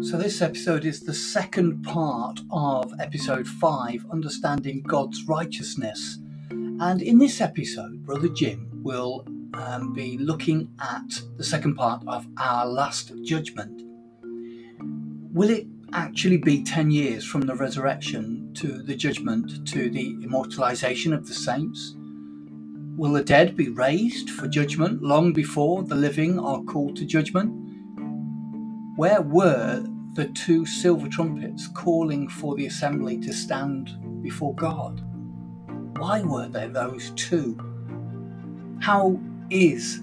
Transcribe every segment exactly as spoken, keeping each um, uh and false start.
So this episode is the second part of episode five, Understanding God's Righteousness. And in this episode, Brother Jim will um, be looking at the second part of our last judgment. Will it actually be ten years from the resurrection to the judgment to the immortalization of the saints? Will the dead be raised for judgment long before the living are called to judgment? Where were the two silver trumpets calling for the assembly to stand before God? Why were there those two? How is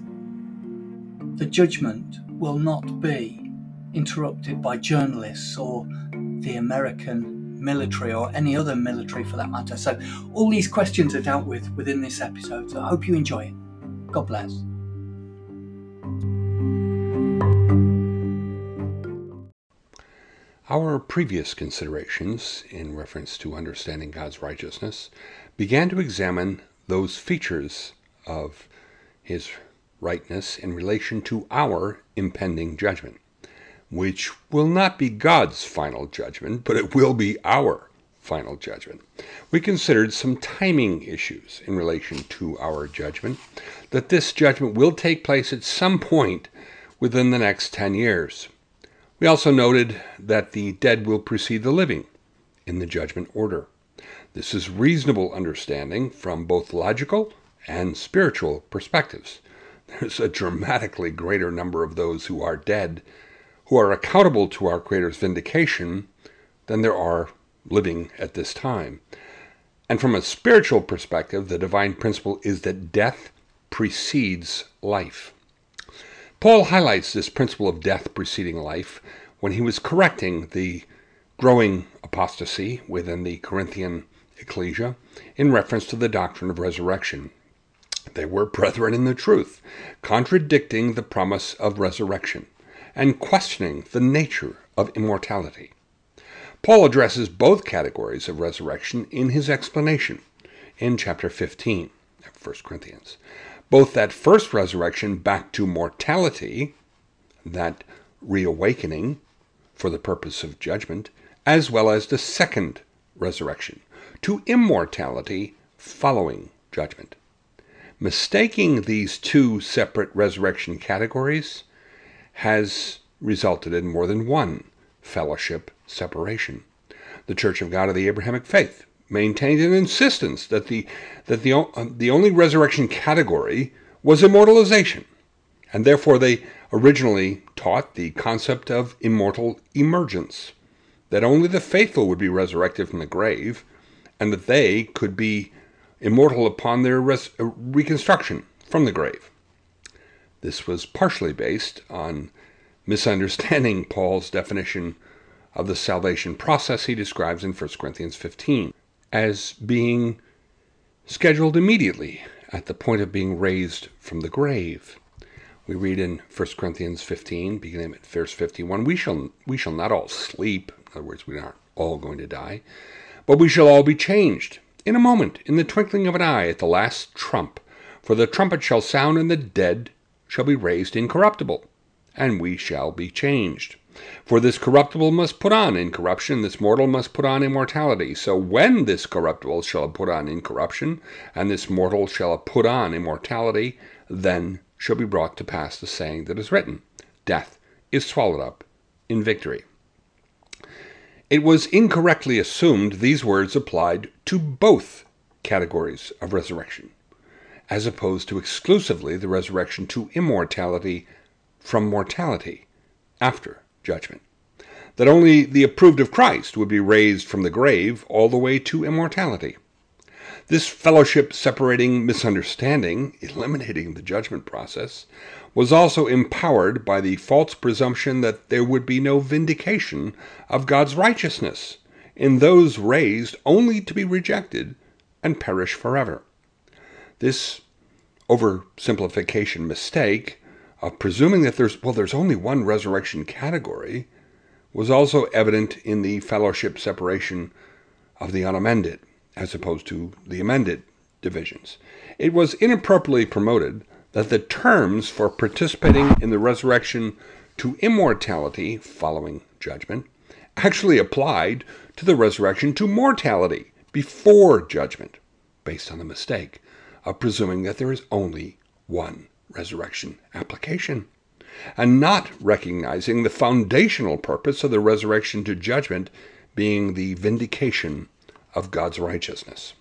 the judgment will not be interrupted by journalists or the American military or any other military for that matter? So all these questions are dealt with within this episode. So I hope you enjoy it. God bless. Our previous considerations, in reference to understanding God's righteousness, began to examine those features of His rightness in relation to our impending judgment, which will not be God's final judgment, but it will be our final judgment. We considered some timing issues in relation to our judgment, that this judgment will take place at some point within the next ten years. We also noted that the dead will precede the living in the judgment order. This is reasonable understanding from both logical and spiritual perspectives. There's a dramatically greater number of those who are dead, who are accountable to our Creator's vindication, than there are living at this time. And from a spiritual perspective, the divine principle is that death precedes life. Paul highlights this principle of death preceding life when he was correcting the growing apostasy within the Corinthian ecclesia in reference to the doctrine of resurrection. They were brethren in the truth, contradicting the promise of resurrection and questioning the nature of immortality. Paul addresses both categories of resurrection in his explanation in chapter fifteen of First Corinthians. Both that first resurrection back to mortality, that reawakening for the purpose of judgment, as well as the second resurrection to immortality following judgment. Mistaking these two separate resurrection categories has resulted in more than one fellowship separation. The Church of God of the Abrahamic Faith maintained an insistence that the that the, the only resurrection category was immortalization, and therefore they originally taught the concept of immortal emergence, that only the faithful would be resurrected from the grave, and that they could be immortal upon their res, uh, reconstruction from the grave. This was partially based on misunderstanding Paul's definition of the salvation process he describes in First Corinthians fifteen. As being scheduled immediately at the point of being raised from the grave. We read in First Corinthians fifteen, beginning at verse fifty-one, we shall, we shall not all sleep, in other words, we are not all going to die, but we shall all be changed in a moment, in the twinkling of an eye, at the last trump. For the trumpet shall sound, and the dead shall be raised incorruptible, and we shall be changed. For this corruptible must put on incorruption, this mortal must put on immortality. So when this corruptible shall have put on incorruption, and this mortal shall have put on immortality, then shall be brought to pass the saying that is written, Death is swallowed up in victory. It was incorrectly assumed these words applied to both categories of resurrection, as opposed to exclusively the resurrection to immortality from mortality after judgment, that only the approved of Christ would be raised from the grave all the way to immortality. This fellowship separating misunderstanding, eliminating the judgment process, was also empowered by the false presumption that there would be no vindication of God's righteousness in those raised only to be rejected and perish forever. This oversimplification mistake of presuming that there's, well, there's only one resurrection category was also evident in the fellowship separation of the unamended, as opposed to the amended divisions. It was inappropriately promoted that the terms for participating in the resurrection to immortality following judgment actually applied to the resurrection to mortality before judgment, based on the mistake of presuming that there is only one resurrection application, and not recognizing the foundational purpose of the resurrection to judgment being the vindication of God's righteousness.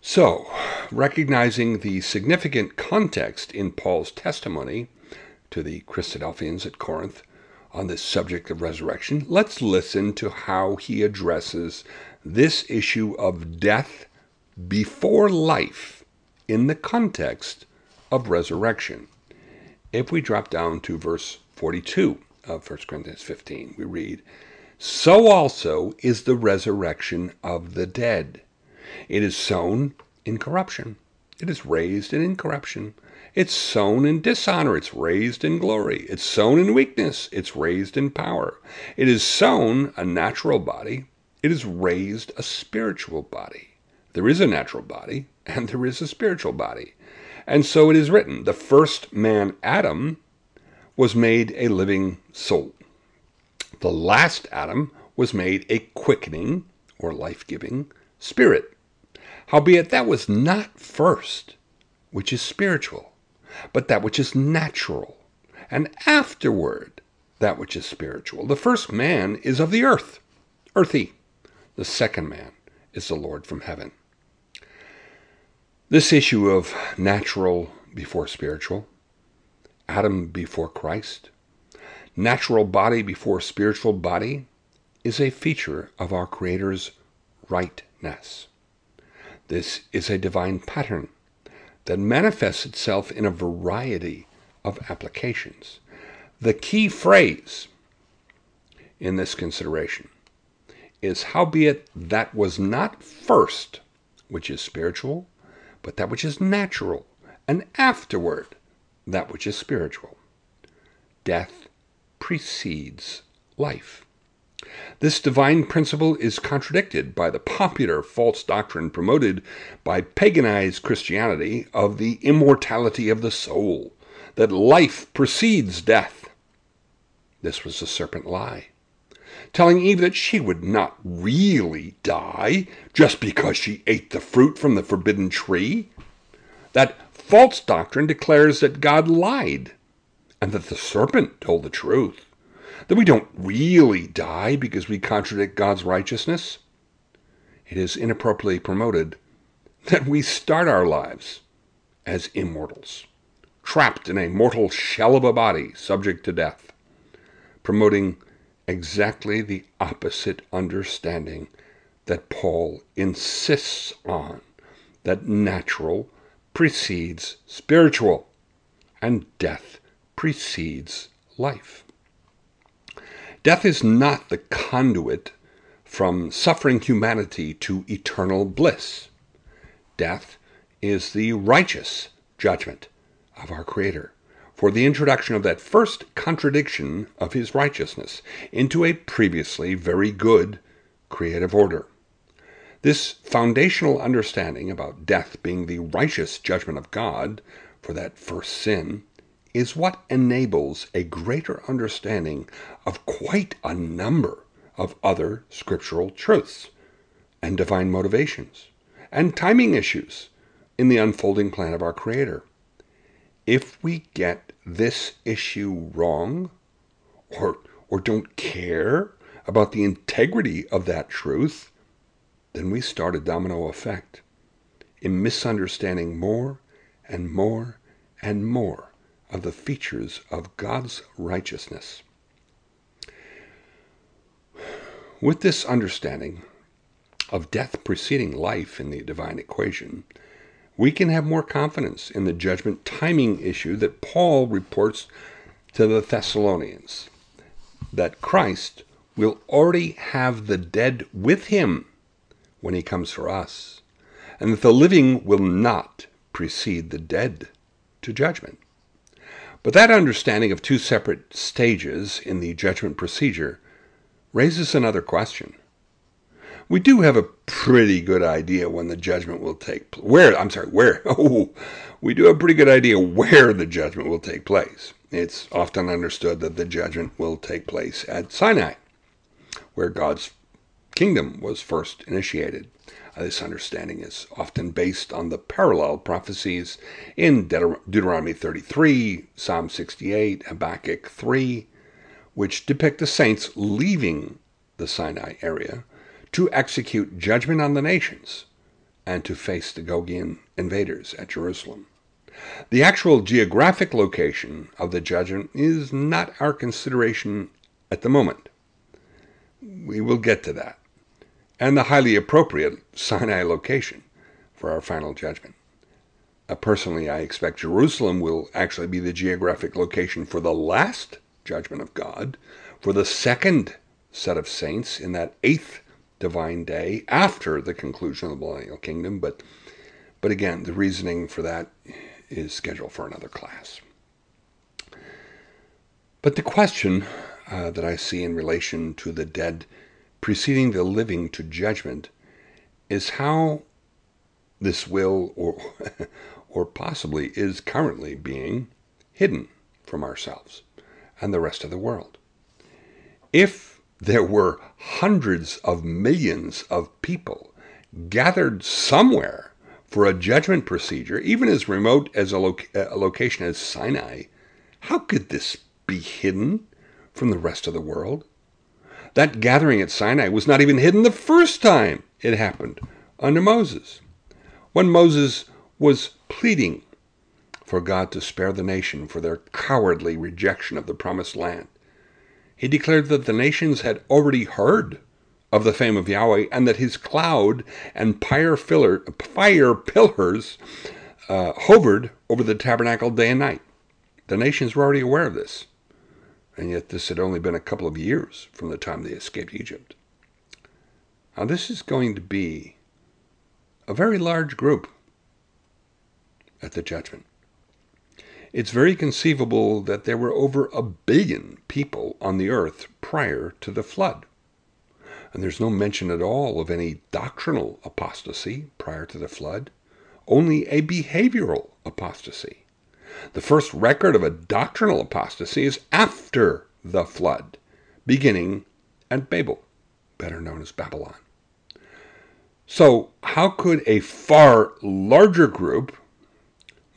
So, recognizing the significant context in Paul's testimony to the Christadelphians at Corinth on this subject of resurrection, let's listen to how he addresses this issue of death before life in the context of resurrection. If we drop down to verse forty-two of First Corinthians fifteen, we read, "So also is the resurrection of the dead. It is sown in corruption. It is raised in incorruption. It's sown in dishonor. It's raised in glory. It's sown in weakness. It's raised in power. It is sown a natural body. It is raised a spiritual body. There is a natural body, and there is a spiritual body. And so it is written, the first man, Adam, was made a living soul. The last Adam was made a quickening, or life-giving, spirit. Howbeit that was not first, which is spiritual, but that which is natural, and afterward that which is spiritual. The first man is of the earth, earthy. The second man is the Lord from heaven." This issue of natural before spiritual, Adam before Christ, natural body before spiritual body, is a feature of our Creator's rightness. This is a divine pattern that manifests itself in a variety of applications. The key phrase in this consideration is, "Howbeit that was not first, which is spiritual, but that which is natural, and afterward that which is spiritual." Death precedes life. This divine principle is contradicted by the popular false doctrine promoted by paganized Christianity of the immortality of the soul, that life precedes death. This was the serpent lie, telling Eve that she would not really die just because she ate the fruit from the forbidden tree. That false doctrine declares that God lied, and that the serpent told the truth, that we don't really die because we contradict God's righteousness. It is inappropriately promoted that we start our lives as immortals, trapped in a mortal shell of a body subject to death, promoting exactly the opposite understanding that Paul insists on, that natural precedes spiritual, and death precedes life. Death is not the conduit from suffering humanity to eternal bliss. Death is the righteous judgment of our Creator for the introduction of that first contradiction of his righteousness into a previously very good creative order. This foundational understanding about death being the righteous judgment of God for that first sin is what enables a greater understanding of quite a number of other scriptural truths and divine motivations and timing issues in the unfolding plan of our Creator. If we get this issue wrong, or, or don't care about the integrity of that truth, then we start a domino effect in misunderstanding more and more and more of the features of God's righteousness. With this understanding of death preceding life in the divine equation, we can have more confidence in the judgment timing issue that Paul reports to the Thessalonians, that Christ will already have the dead with him when he comes for us, and that the living will not precede the dead to judgment. But that understanding of two separate stages in the judgment procedure raises another question. We do have a pretty good idea when the judgment will take place. Where, I'm sorry, where? Oh, we do have a pretty good idea where the judgment will take place. It's often understood that the judgment will take place at Sinai, where God's kingdom was first initiated. This understanding is often based on the parallel prophecies in Deut- Deuteronomy thirty-three, Psalm sixty-eight, Habakkuk three, which depict the saints leaving the Sinai area to execute judgment on the nations and to face the Gogian invaders at Jerusalem. The actual geographic location of the judgment is not our consideration at the moment. We will get to that, and the highly appropriate Sinai location for our final judgment. Uh, personally, I expect Jerusalem will actually be the geographic location for the last judgment of God, for the second set of saints in that eighth divine day after the conclusion of the millennial kingdom. But, but again, the reasoning for that is scheduled for another class. But the question uh, that I see in relation to the dead preceding the living to judgment is how this will or or possibly is currently being hidden from ourselves and the rest of the world. If there were hundreds of millions of people gathered somewhere for a judgment procedure, even as remote as a, lo- a location as Sinai, how could this be hidden from the rest of the world? That gathering at Sinai was not even hidden the first time it happened under Moses, when Moses was pleading for God to spare the nation for their cowardly rejection of the promised land. He declared that the nations had already heard of the fame of Yahweh and that his cloud and fire, filler, fire pillars uh, hovered over the tabernacle day and night. The nations were already aware of this. And yet this had only been a couple of years from the time they escaped Egypt. Now this is going to be a very large group at the judgment. It's very conceivable that there were over a billion people on the earth prior to the flood. And there's no mention at all of any doctrinal apostasy prior to the flood, only a behavioral apostasy. The first record of a doctrinal apostasy is after the flood, beginning at Babel, better known as Babylon. So how could a far larger group,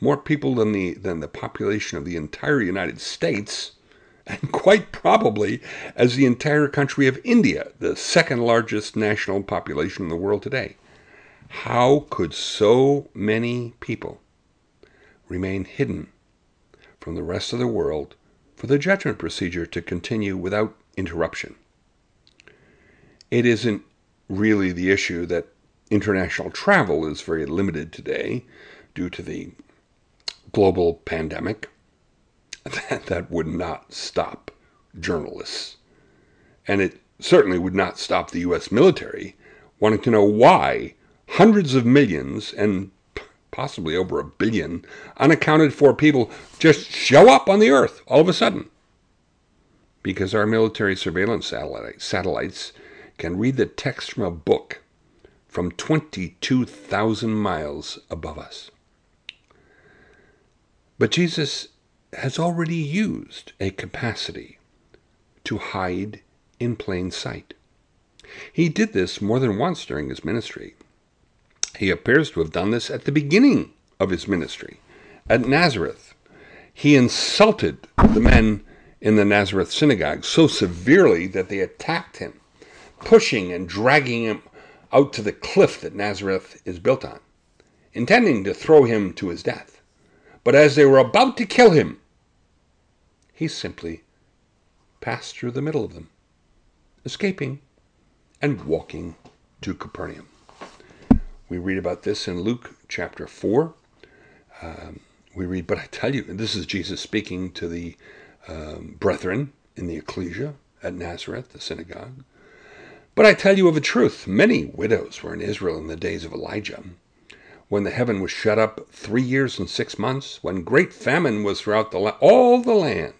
more people than the, than the population of the entire United States, and quite probably as the entire country of India, the second largest national population in the world today, how could so many people remain hidden from the rest of the world for the judgment procedure to continue without interruption? It isn't really the issue that international travel is very limited today due to the global pandemic. That, that would not stop journalists. And it certainly would not stop the U S military wanting to know why hundreds of millions and possibly over a billion, unaccounted for people just show up on the earth all of a sudden. Because our military surveillance satellite, satellites can read the text from a book from twenty-two thousand miles above us. But Jesus has already used a capacity to hide in plain sight. He did this more than once during his ministry. He appears to have done this at the beginning of his ministry, at Nazareth. He insulted the men in the Nazareth synagogue so severely that they attacked him, pushing and dragging him out to the cliff that Nazareth is built on, intending to throw him to his death. But as they were about to kill him, he simply passed through the middle of them, escaping and walking to Capernaum. We read about this in Luke chapter four. Um, we read, but I tell you, and this is Jesus speaking to the um, brethren in the ecclesia, at Nazareth, the synagogue. But I tell you of a truth, many widows were in Israel in the days of Elijah, when the heaven was shut up three years and six months, when great famine was throughout the la- all the land.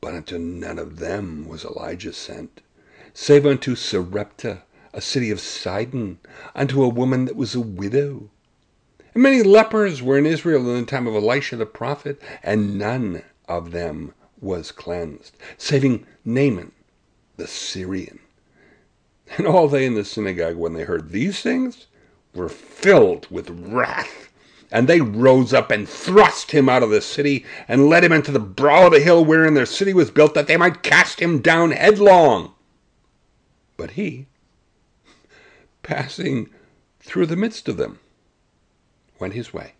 But unto none of them was Elijah sent, save unto Sarepta, a city of Sidon, unto a woman that was a widow. And many lepers were in Israel in the time of Elisha the prophet, and none of them was cleansed, saving Naaman the Syrian. And all they in the synagogue, when they heard these things, were filled with wrath. And they rose up and thrust him out of the city, and led him into the brow of the hill wherein their city was built, that they might cast him down headlong. But he, passing through the midst of them, went his way,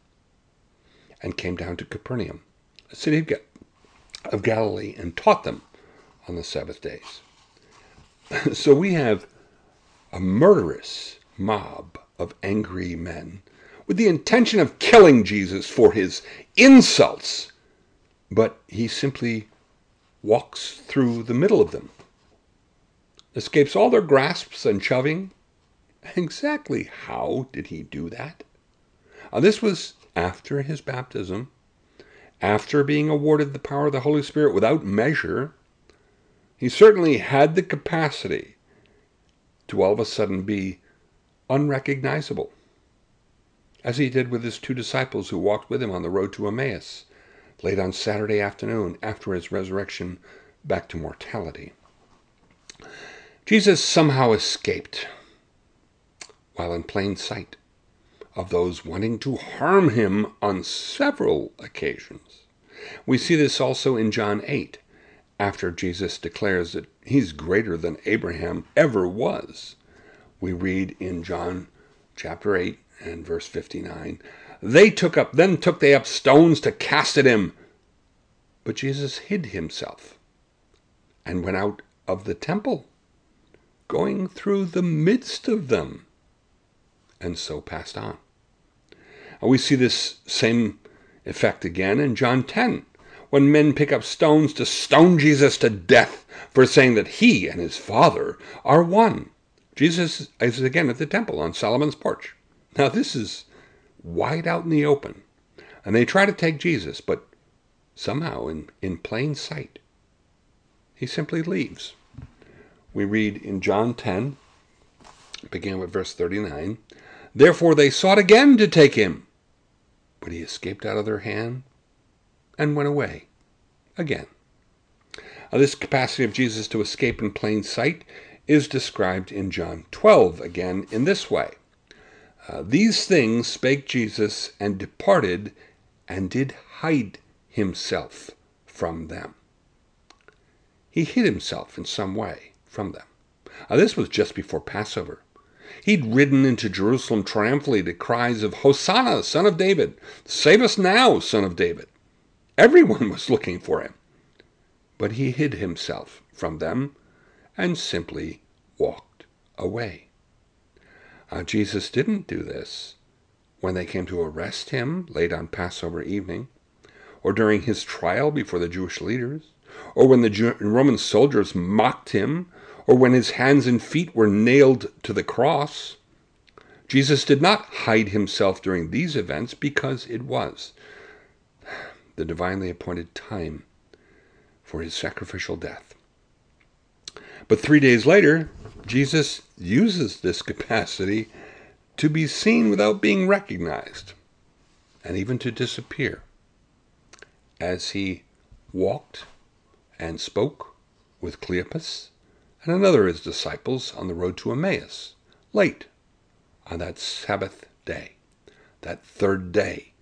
and came down to Capernaum, a city of, Ga- of Galilee, and taught them on the Sabbath days. So we have a murderous mob of angry men with the intention of killing Jesus for his insults, but he simply walks through the middle of them, escapes all their grasps and shoving. Exactly how did he do that? Now, this was after his baptism, after being awarded the power of the Holy Spirit without measure. He certainly had the capacity to all of a sudden be unrecognizable, as he did with his two disciples who walked with him on the road to Emmaus, late on Saturday afternoon after his resurrection back to mortality. Jesus somehow escaped, while in plain sight, of those wanting to harm him on several occasions. We see this also in John eight. After Jesus declares that he's greater than Abraham ever was, we read in John chapter eight and verse fifty-nine, They took up, then took they up stones to cast at him. But Jesus hid himself and went out of the temple, going through the midst of them, and so passed on. And we see this same effect again in John ten. When men pick up stones to stone Jesus to death for saying that he and his Father are one. Jesus is again at the temple on Solomon's porch. Now this is wide out in the open. And they try to take Jesus, but somehow in, in plain sight, he simply leaves. We read in John ten, beginning with verse thirty-nine, Therefore they sought again to take him, but he escaped out of their hand and went away again. Now, this capacity of Jesus to escape in plain sight is described in John twelve again in this way. Uh, These things spake Jesus and departed and did hide himself from them. He hid himself in some way from them. Now, this was just before Passover. He'd ridden into Jerusalem triumphantly to cries of, Hosanna, son of David! Save us now, son of David! Everyone was looking for him, but he hid himself from them and simply walked away. Now, Jesus didn't do this when they came to arrest him late on Passover evening, or during his trial before the Jewish leaders, or when the Jew- Roman soldiers mocked him, or when his hands and feet were nailed to the cross. Jesus did not hide himself during these events because it was the divinely appointed time for his sacrificial death. But three days later, Jesus uses this capacity to be seen without being recognized, and even to disappear, as he walked and spoke with Cleopas and another of his disciples on the road to Emmaus, late on that Sabbath day, that third day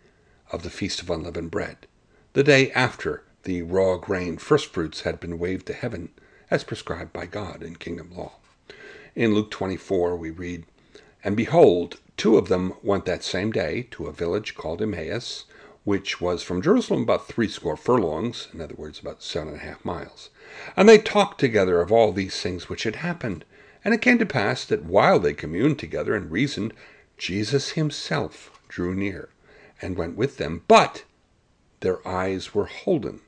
of the Feast of Unleavened Bread, the day after the raw grain firstfruits had been waved to heaven as prescribed by God in kingdom law. In Luke twenty-four we read, And behold, two of them went that same day to a village called Emmaus, which was from Jerusalem about threescore furlongs, in other words about seven and a half miles. And they talked together of all these things which had happened. And it came to pass that while they communed together and reasoned, Jesus himself drew near and went with them. But their eyes were holden,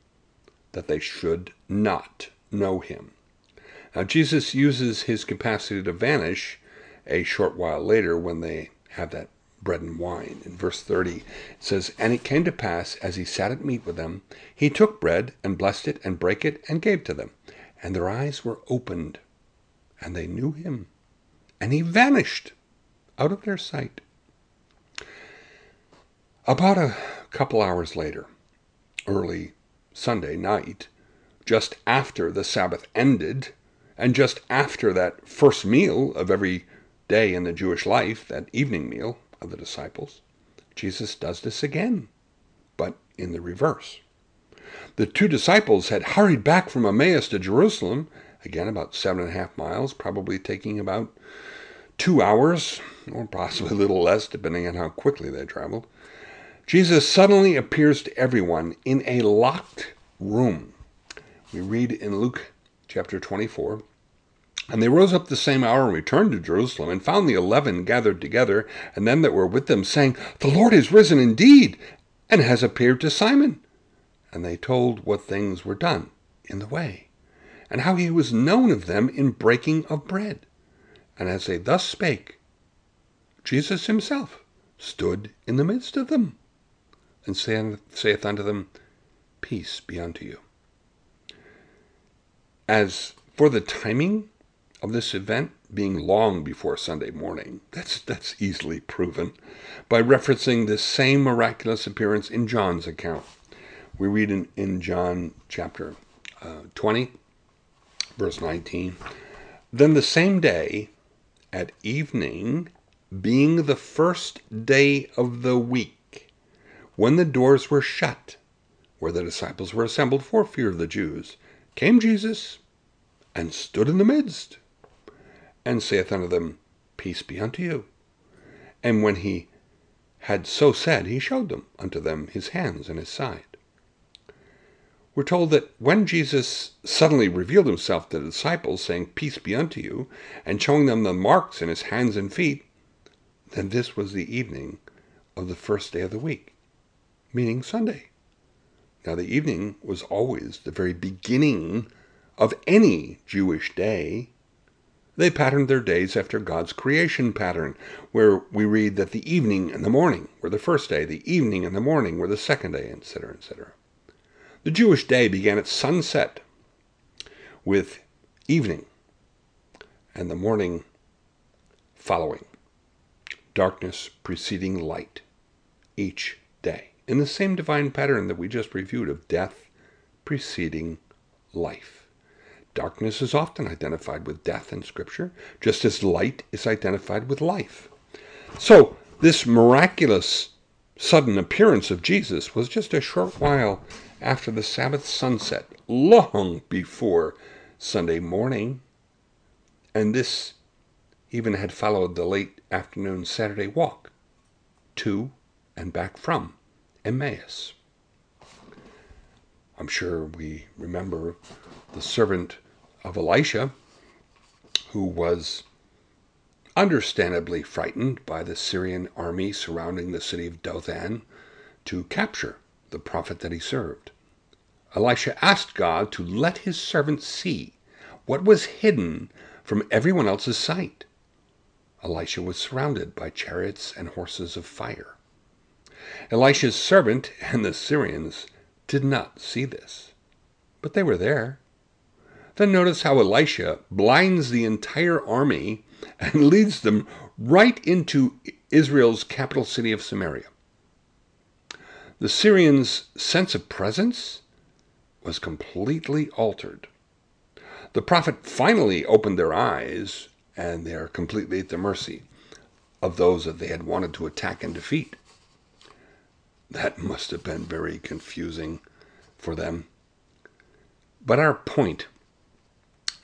that they should not know him. Now Jesus uses his capacity to vanish a short while later when they have that bread and wine. In verse thirty, it says, "And it came to pass, as he sat at meat with them, he took bread, and blessed it, and brake it, and gave to them. And their eyes were opened, and they knew him. And he vanished out of their sight." About a couple hours later, early Sunday night, just after the Sabbath ended, and just after that first meal of every day in the Jewish life, that evening meal of the disciples, Jesus does this again, but in the reverse. The two disciples had hurried back from Emmaus to Jerusalem, again about seven and a half miles, probably taking about two hours, or possibly a little less, depending on how quickly they traveled. Jesus suddenly appears to everyone in a locked room. We read in Luke chapter twenty-four, "And they rose up the same hour and returned to Jerusalem, and found the eleven gathered together, and them that were with them, saying, The Lord is risen indeed, and has appeared to Simon. And they told what things were done in the way, and how he was known of them in breaking of bread. And as they thus spake, Jesus himself stood in the midst of them, and saith unto them, Peace be unto you." As for the timing of this event being long before Sunday morning, that's, that's easily proven by referencing this same miraculous appearance in John's account. We read in, in John chapter uh, twenty, verse nineteen, "Then the same day at evening, being the first day of the week, when the doors were shut, where the disciples were assembled for fear of the Jews, came Jesus, and stood in the midst, and saith unto them, Peace be unto you. And when he had so said, he showed them unto them his hands and his side." We're told that when Jesus suddenly revealed himself to the disciples, saying, "Peace be unto you," and showing them the marks in his hands and feet, then this was the evening of the first day of the week, meaning Sunday. Now the evening was always the very beginning of any Jewish day. They patterned their days after God's creation pattern, where we read that the evening and the morning were the first day, the evening and the morning were the second day, et cetera, et cetera. The Jewish day began at sunset with evening and the morning following, darkness preceding light each day, in the same divine pattern that we just reviewed of death preceding life. Darkness is often identified with death in Scripture, just as light is identified with life. So this miraculous sudden appearance of Jesus was just a short while after the Sabbath sunset, long before Sunday morning, and this even had followed the late afternoon Saturday walk to and back from Emmaus. I'm sure we remember the servant of Elisha, who was understandably frightened by the Syrian army surrounding the city of Dothan to capture the prophet that he served. Elisha asked God to let his servant see what was hidden from everyone else's sight. Elisha was surrounded by chariots and horses of fire. Elisha's servant and the Syrians did not see this, but they were there. Then notice how Elisha blinds the entire army and leads them right into Israel's capital city of Samaria. The Syrians' sense of presence was completely altered. The prophet finally opened their eyes, and they are completely at the mercy of those that they had wanted to attack and defeat. That must have been very confusing for them. But our point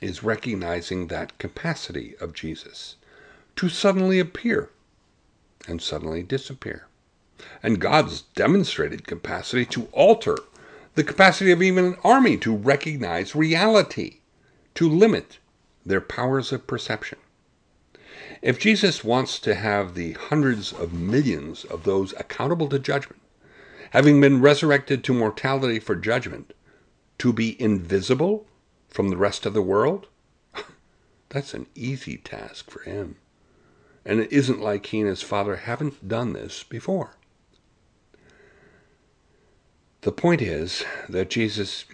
is recognizing that capacity of Jesus to suddenly appear and suddenly disappear, and God's demonstrated capacity to alter the capacity of even an army to recognize reality, to limit their powers of perception. If Jesus wants to have the hundreds of millions of those accountable to judgment, having been resurrected to mortality for judgment, to be invisible from the rest of the world, That's an easy task for him. And it isn't like he and his father haven't done this before. The point is that Jesus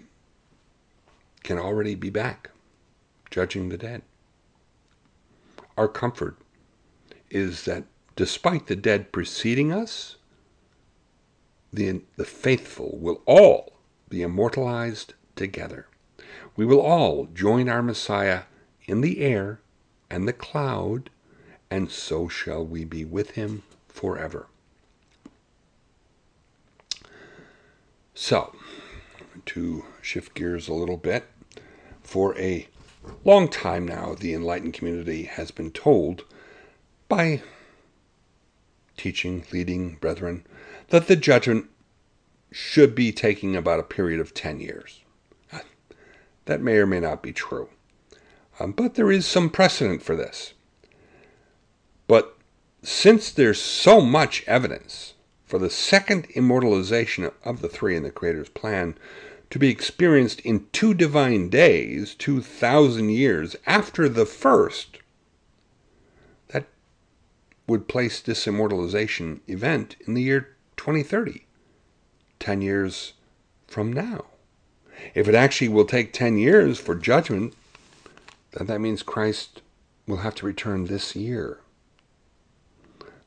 can already be back, judging the dead. Our comfort is that despite the dead preceding us, the, the faithful will all be immortalized together. We will all join our Messiah in the air and the cloud, and so shall we be with him forever. So, to shift gears a little bit, for a long time now, the enlightened community has been told by teaching, leading brethren, that the judgment should be taking about a period of ten years. That may or may not be true. Um, but there is some precedent for this. But since there's so much evidence for the second immortalization of the three in the Creator's plan to be experienced in two divine days, two thousand years after the first, that would place this immortalization event in the year twenty thirty, ten years from now. If it actually will take ten years for judgment, then that means Christ will have to return this year.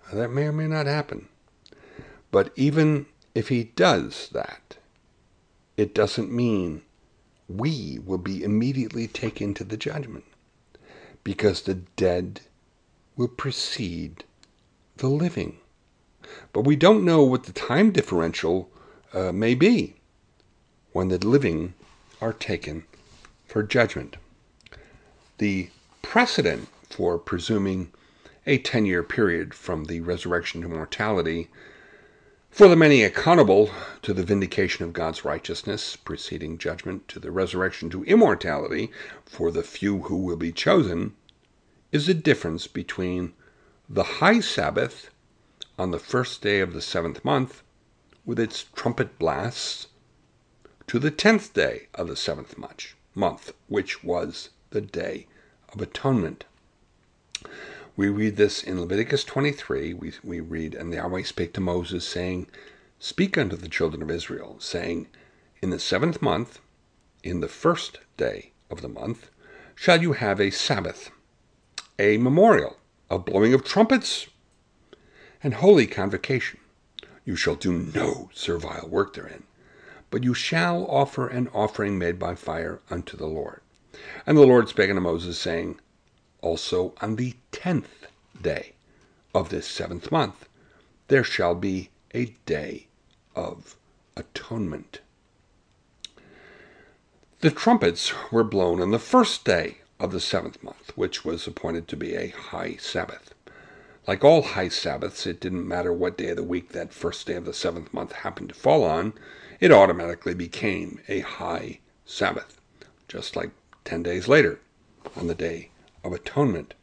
Now, that may or may not happen. But even if he does that, it doesn't mean we will be immediately taken to the judgment, because the dead will precede the living. But we don't know what the time differential uh, may be when the living are taken for judgment. The precedent for presuming a ten-year period from the resurrection to mortality for the many accountable to the vindication of God's righteousness, preceding judgment to the resurrection to immortality for the few who will be chosen, is the difference between the high Sabbath on the first day of the seventh month with its trumpet blasts to the tenth day of the seventh month, which was the Day of Atonement. We read this in Leviticus twenty-three. We, we read, "And Yahweh spake to Moses, saying, Speak unto the children of Israel, saying, In the seventh month, in the first day of the month, shall you have a Sabbath, a memorial, a blowing of trumpets, and holy convocation. You shall do no servile work therein, but you shall offer an offering made by fire unto the Lord. And the Lord spake unto Moses, saying, Also on the tenth day of this seventh month there shall be a day of atonement." The trumpets were blown on the first day of the seventh month, which was appointed to be a high Sabbath. Like all high Sabbaths, it didn't matter what day of the week that first day of the seventh month happened to fall on, it automatically became a high Sabbath, just like ten days later on the day of atonement.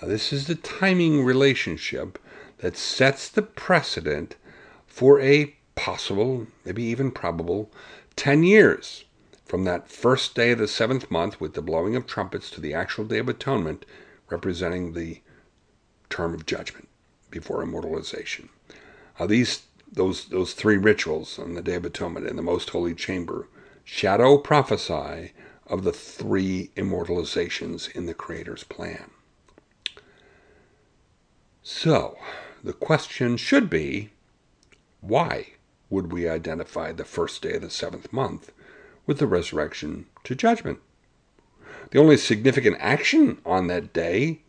Now, this is the timing relationship that sets the precedent for a possible, maybe even probable, ten years from that first day of the seventh month with the blowing of trumpets to the actual Day of Atonement, representing the term of judgment before immortalization. Now, these, those, those three rituals on the Day of Atonement in the Most Holy Chamber shadow prophesy of the three immortalizations in the Creator's plan. So, the question should be, why would we identify the first day of the seventh month with the resurrection to judgment? The only significant action on that day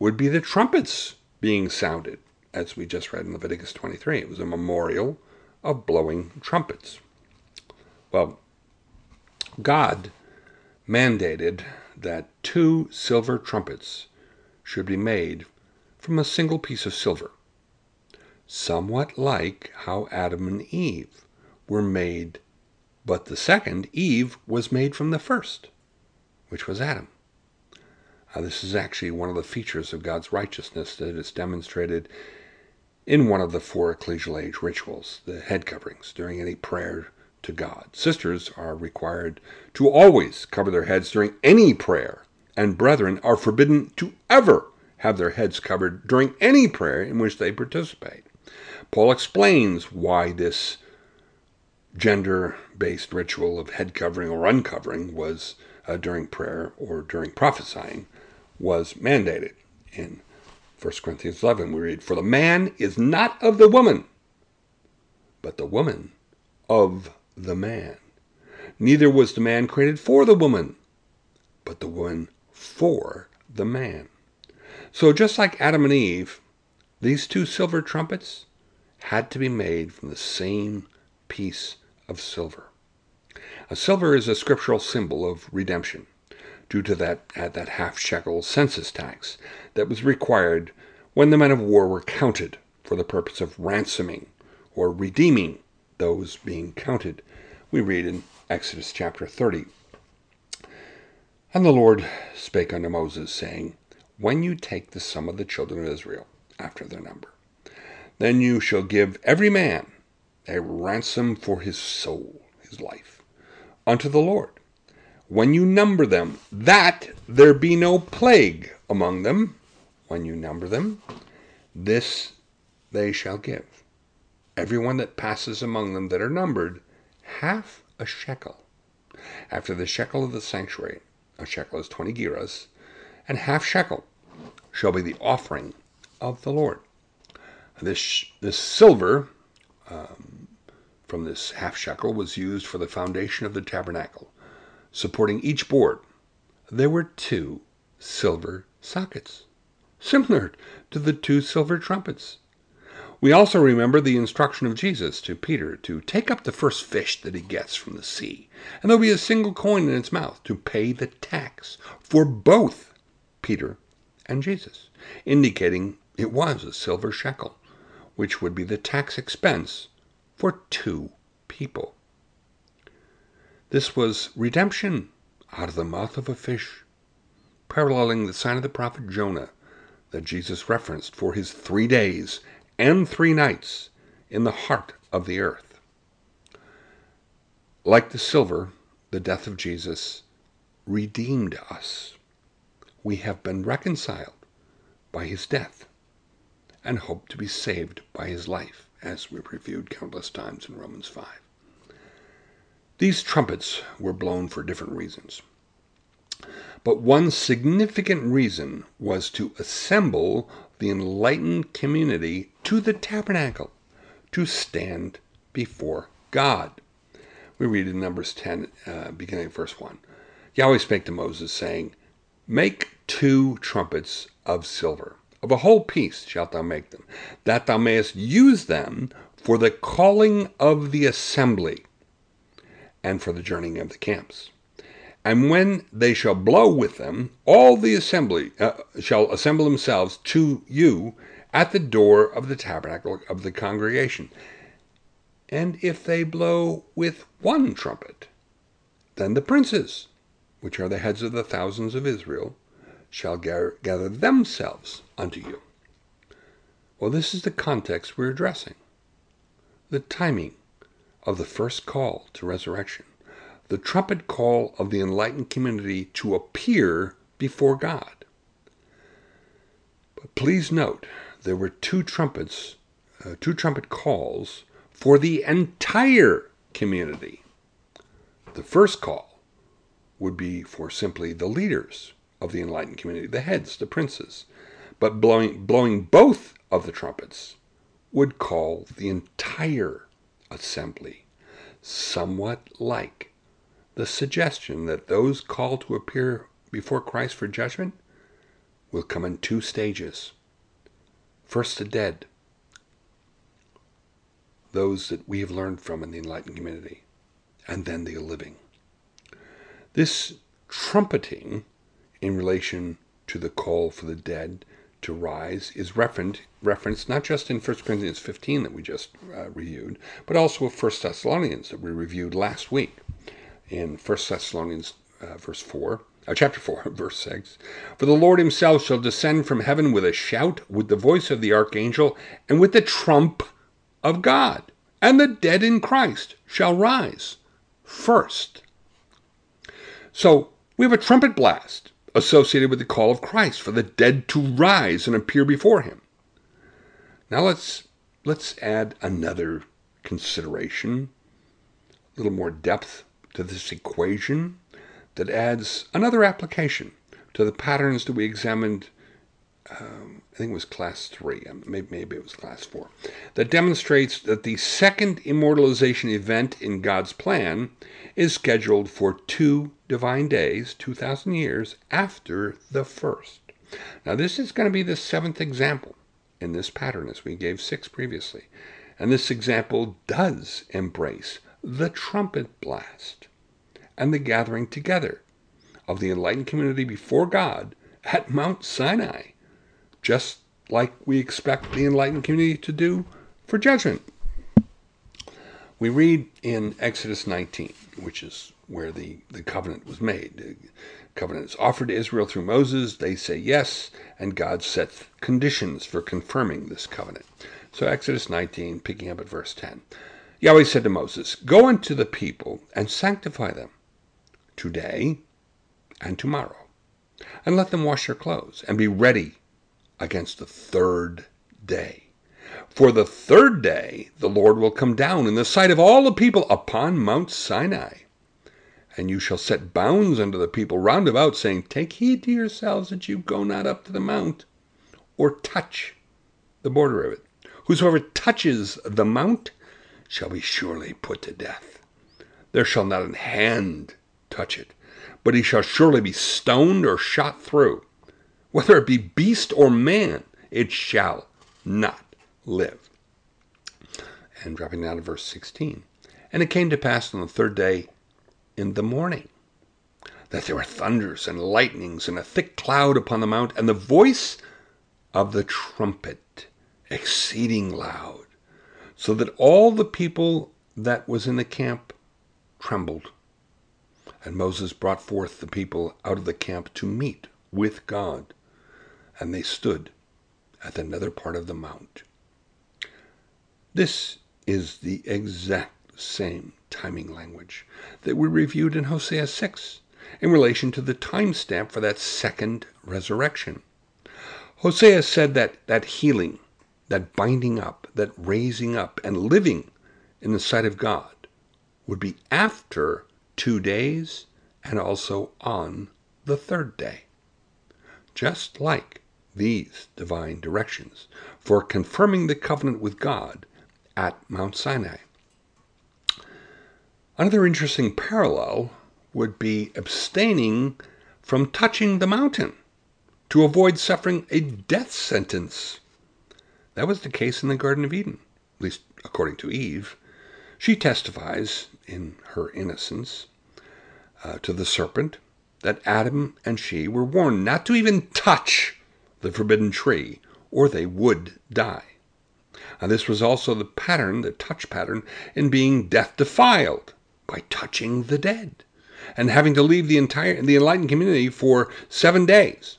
would be the trumpets being sounded, as we just read in Leviticus twenty-three. It was a memorial of blowing trumpets. Well, God mandated that two silver trumpets should be made from a single piece of silver, somewhat like how Adam and Eve were made, but the second, Eve, was made from the first, which was Adam. Now, this is actually one of the features of God's righteousness that is demonstrated in one of the four ecclesial age rituals, the head coverings, during any prayer to God. Sisters are required to always cover their heads during any prayer and brethren are forbidden to ever have their heads covered during any prayer in which they participate. Paul explains why this gender-based ritual of head covering or uncovering was uh, during prayer or during prophesying was mandated. In First Corinthians eleven we read, "For the man is not of the woman, but the woman of the man. Neither was the man created for the woman, but the woman for the man." So just like Adam and Eve, these two silver trumpets had to be made from the same piece of silver. A silver is a scriptural symbol of redemption due to that, at that half-shekel census tax that was required when the men of war were counted for the purpose of ransoming or redeeming those being counted. We read in Exodus chapter thirty, "And the Lord spake unto Moses, saying, When you take the sum of the children of Israel after their number, then you shall give every man a ransom for his soul, his life, unto the Lord, when you number them, that there be no plague among them. When you number them, this they shall give, every one that passes among them that are numbered, half a shekel, after the shekel of the sanctuary. A shekel is twenty gerahs, and half shekel shall be the offering of the Lord." This, this silver um, from this half shekel was used for the foundation of the tabernacle, supporting each board. There were two silver sockets, similar to the two silver trumpets. We also remember the instruction of Jesus to Peter to take up the first fish that he gets from the sea, and there'll be a single coin in its mouth, to pay the tax for both Peter and Jesus, indicating it was a silver shekel, which would be the tax expense for two people. This was redemption out of the mouth of a fish, paralleling the sign of the prophet Jonah that Jesus referenced for his three days and three nights in the heart of the earth. Like the silver, the death of Jesus redeemed us. We have been reconciled by his death and hope to be saved by his life, as we've reviewed countless times in Romans five. These trumpets were blown for different reasons, but one significant reason was to assemble the enlightened community to the tabernacle, to stand before God. We read in Numbers ten, uh, beginning of verse one, "Yahweh spake to Moses, saying, Make two trumpets of silver. Of a whole piece shalt thou make them, that thou mayest use them for the calling of the assembly, and for the journeying of the camps. And when they shall blow with them, all the assembly uh, shall assemble themselves to you at the door of the tabernacle of the congregation. And if they blow with one trumpet, then the princes, which are the heads of the thousands of Israel, shall gather, gather themselves unto you." Well, this is the context we're addressing. The timing of the first call to resurrection. The trumpet call of the enlightened community to appear before God. But please note, there were two trumpets, uh, two trumpet calls for the entire community. The first call would be for simply the leaders of the enlightened community, the heads, the princes. But blowing, blowing both of the trumpets would call the entire assembly, somewhat like the suggestion that those called to appear before Christ for judgment will come in two stages. First, the dead, those that we have learned from in the enlightened community, and then the living. This trumpeting in relation to the call for the dead to rise is referenced, referenced not just in First Corinthians fifteen that we just uh, reviewed, but also of First Thessalonians that we reviewed last week. In First Thessalonians uh, verse four, uh, chapter four, verse six, "For the Lord himself shall descend from heaven with a shout, with the voice of the archangel, and with the trump of God, and the dead in Christ shall rise first." So we have a trumpet blast, associated with the call of Christ for the dead to rise and appear before him. Now let's let's add another consideration, a little more depth to this equation that adds another application to the patterns that we examined, um, I think it was class three, maybe, maybe it was class four, that demonstrates that the second immortalization event in God's plan is scheduled for two divine days, two thousand years, after the first. Now this is going to be the seventh example in this pattern, as we gave six previously. And this example does embrace the trumpet blast and the gathering together of the enlightened community before God at Mount Sinai, just like we expect the enlightened community to do for judgment. We read in Exodus nineteen, which is where the, the covenant was made. The covenant is offered to Israel through Moses. They say yes, and God sets conditions for confirming this covenant. So Exodus nineteen, picking up at verse ten. Yahweh said to Moses, "Go unto the people and sanctify them today and tomorrow, and let them wash their clothes, and be ready against the third day. For the third day the Lord will come down in the sight of all the people upon Mount Sinai. And you shall set bounds unto the people round about, saying, Take heed to yourselves that you go not up to the mount, or touch the border of it. Whosoever touches the mount shall be surely put to death. There shall not an hand touch it, but he shall surely be stoned or shot through. Whether it be beast or man, it shall not live." And dropping down to verse sixteen. "And it came to pass on the third day in the morning, that there were thunders and lightnings and a thick cloud upon the mount, and the voice of the trumpet exceeding loud, so that all the people that was in the camp trembled. And Moses brought forth the people out of the camp to meet with God, and they stood at the nether part of the mount." This is the exact same timing language that we reviewed in Hosea six in relation to the timestamp for that second resurrection. Hosea said that that healing, that binding up, that raising up, and living in the sight of God would be after two days and also on the third day, just like these divine directions for confirming the covenant with God at Mount Sinai. Another interesting parallel would be abstaining from touching the mountain to avoid suffering a death sentence. That was the case in the Garden of Eden, at least according to Eve. She testifies in her innocence uh, to the serpent that Adam and she were warned not to even touch the forbidden tree, or they would die. And this was also the pattern, the touch pattern, in being death defiled by touching the dead and having to leave the entire the enlightened community for seven days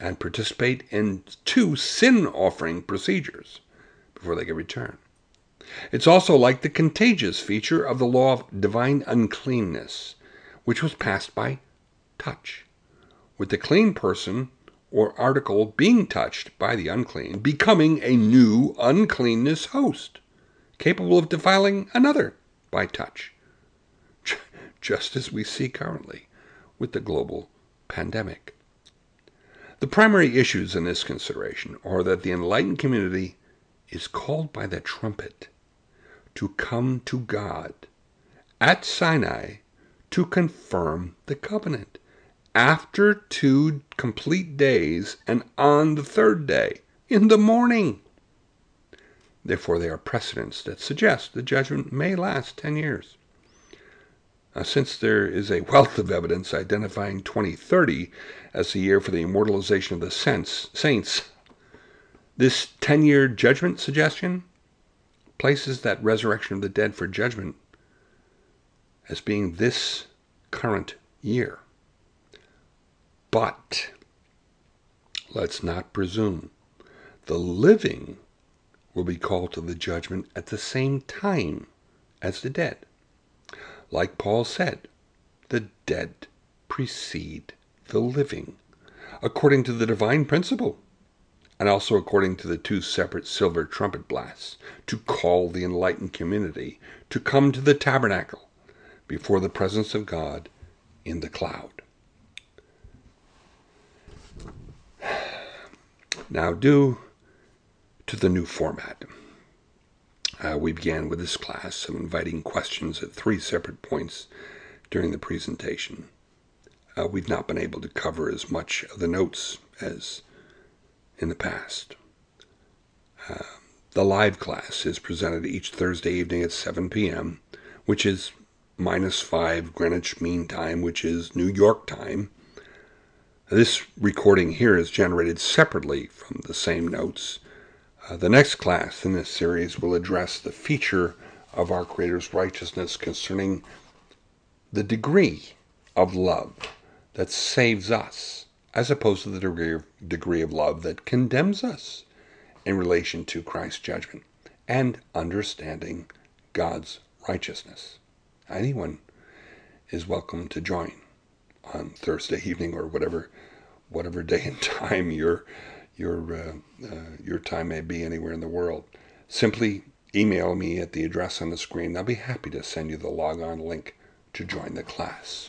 and participate in two sin-offering procedures before they could return. It's also like the contagious feature of the law of divine uncleanness, which was passed by touch, with the clean person or article being touched by the unclean, becoming a new uncleanness host, capable of defiling another by touch, just as we see currently with the global pandemic. The primary issues in this consideration are that the enlightened community is called by the trumpet to come to God at Sinai to confirm the covenant, after two complete days and on the third day, in the morning. Therefore, there are precedents that suggest the judgment may last ten years. Now, since there is a wealth of evidence identifying twenty thirty as the year for the immortalization of the saints, this ten-year judgment suggestion places that resurrection of the dead for judgment as being this current year. But let's not presume the living will be called to the judgment at the same time as the dead. Like Paul said, the dead precede the living, according to the divine principle, and also according to the two separate silver trumpet blasts, to call the enlightened community to come to the tabernacle before the presence of God in the cloud. Now, due to the new format, uh, we began with this class of inviting questions at three separate points during the presentation. Uh, we've not been able to cover as much of the notes as in the past. Uh, the live class is presented each Thursday evening at seven p.m., which is minus five Greenwich Mean Time, which is New York time. This recording here is generated separately from the same notes. Uh, the next class in this series will address the feature of our Creator's righteousness concerning the degree of love that saves us, as opposed to the degree of, degree of love that condemns us in relation to Christ's judgment and understanding God's righteousness. Anyone is welcome to join on Thursday evening or whatever, whatever day and time your your uh, uh, your time may be anywhere in the world. Simply email me at the address on the screen. I'll be happy to send you the logon link to join the class.